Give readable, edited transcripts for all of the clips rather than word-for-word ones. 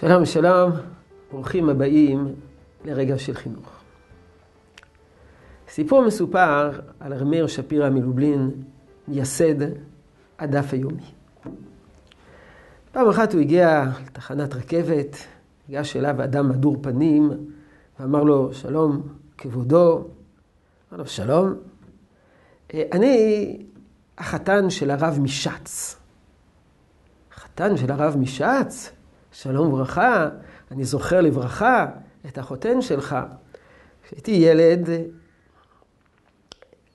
שלום שלום, ברוכים הבאים לרגע של חינוך. סיפור מסופר על רבי מאיר שפירא מלובלין, מייסד הדף היומי. פעם אחת הוא הגיע לתחנת רכבת, ניגש אליו אדם מדור פנים ואמר לו, שלום כבודו. אמר לו, שלום. אני החתן של הרב משץ. החתן של הרב משץ? שלום וברכה, אני זוכר לברכה את החותן שלך. כשהייתי ילד,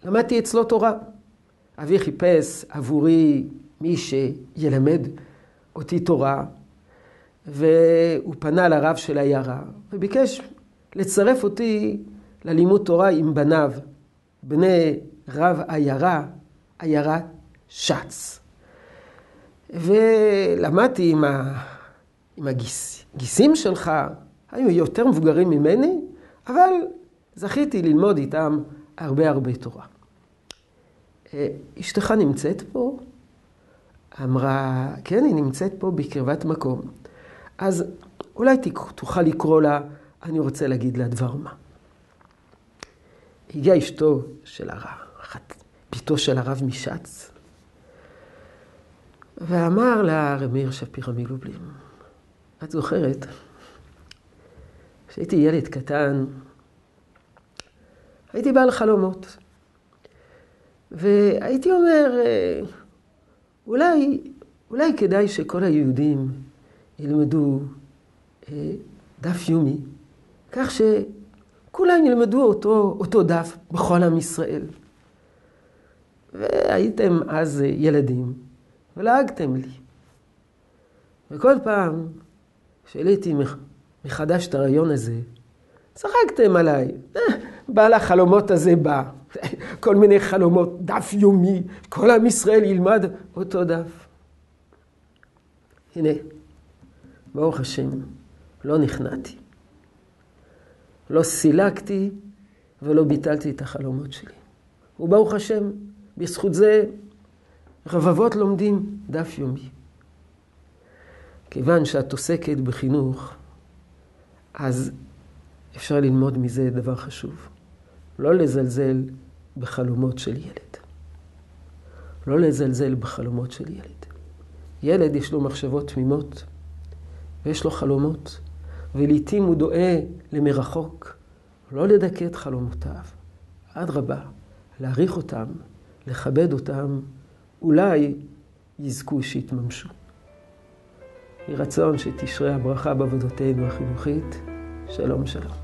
למדתי אצלו תורה. אבי חיפש עבורי מי שילמד אותי תורה, והוא פנה לרב של העיירה, וביקש לצרף אותי ללימוד תורה עם בניו, בני רב העיירה, עיירה שץ. ולמדתי עם הגיסים שלך, היו יותר מבוגרים ממני, אבל זכיתי ללמוד איתם הרבה תורה. אשתך נמצאת פה? אמרה, כן, היא נמצאת פה בקרבת מקום. אז אולי תוכל לקרוא לה, אני רוצה להגיד לה דבר מה. הגיעה אשתו של ביתו של הרב משץ, ואמר לה רבי מאיר שפירא מלובלין, את זוכרת, כשהייתי ילד קטן, הייתי בעל חלומות. והייתי אומר, אולי כדאי שכל היהודים ילמדו דף יומי, כך שכולם ילמדו אותו דף בכל עם ישראל. והייתם אז ילדים, ולהגתם לי. וכל פעם שהעליתי מחדש את הרעיון הזה, צחקתם עליי. בעל החלומות הזה בא. כל מיני חלומות, דף יומי, כל עם ישראל ילמד אותו דף. הנה, ברוך השם, לא נכנעתי. לא סילקתי ולא ביטלתי את החלומות שלי. וברוך השם, בזכות זה רבבות לומדים דף יומי. כיוון שאת עוסקת בחינוך, אז אפשר ללמוד מזה דבר חשוב. לא לזלזל בחלומות של ילד. לא לזלזל בחלומות של ילד. ילד יש לו מחשבות תמימות, ויש לו חלומות, ולעיתים הוא דועה למרחוק. לא לדכא את חלומותיו. אדרבה, להעריך אותם, לכבד אותם, אולי יזכו שיתממשו. יהי רצון שתשרה הברכה בעבודתנו החינוכית. שלום שלום.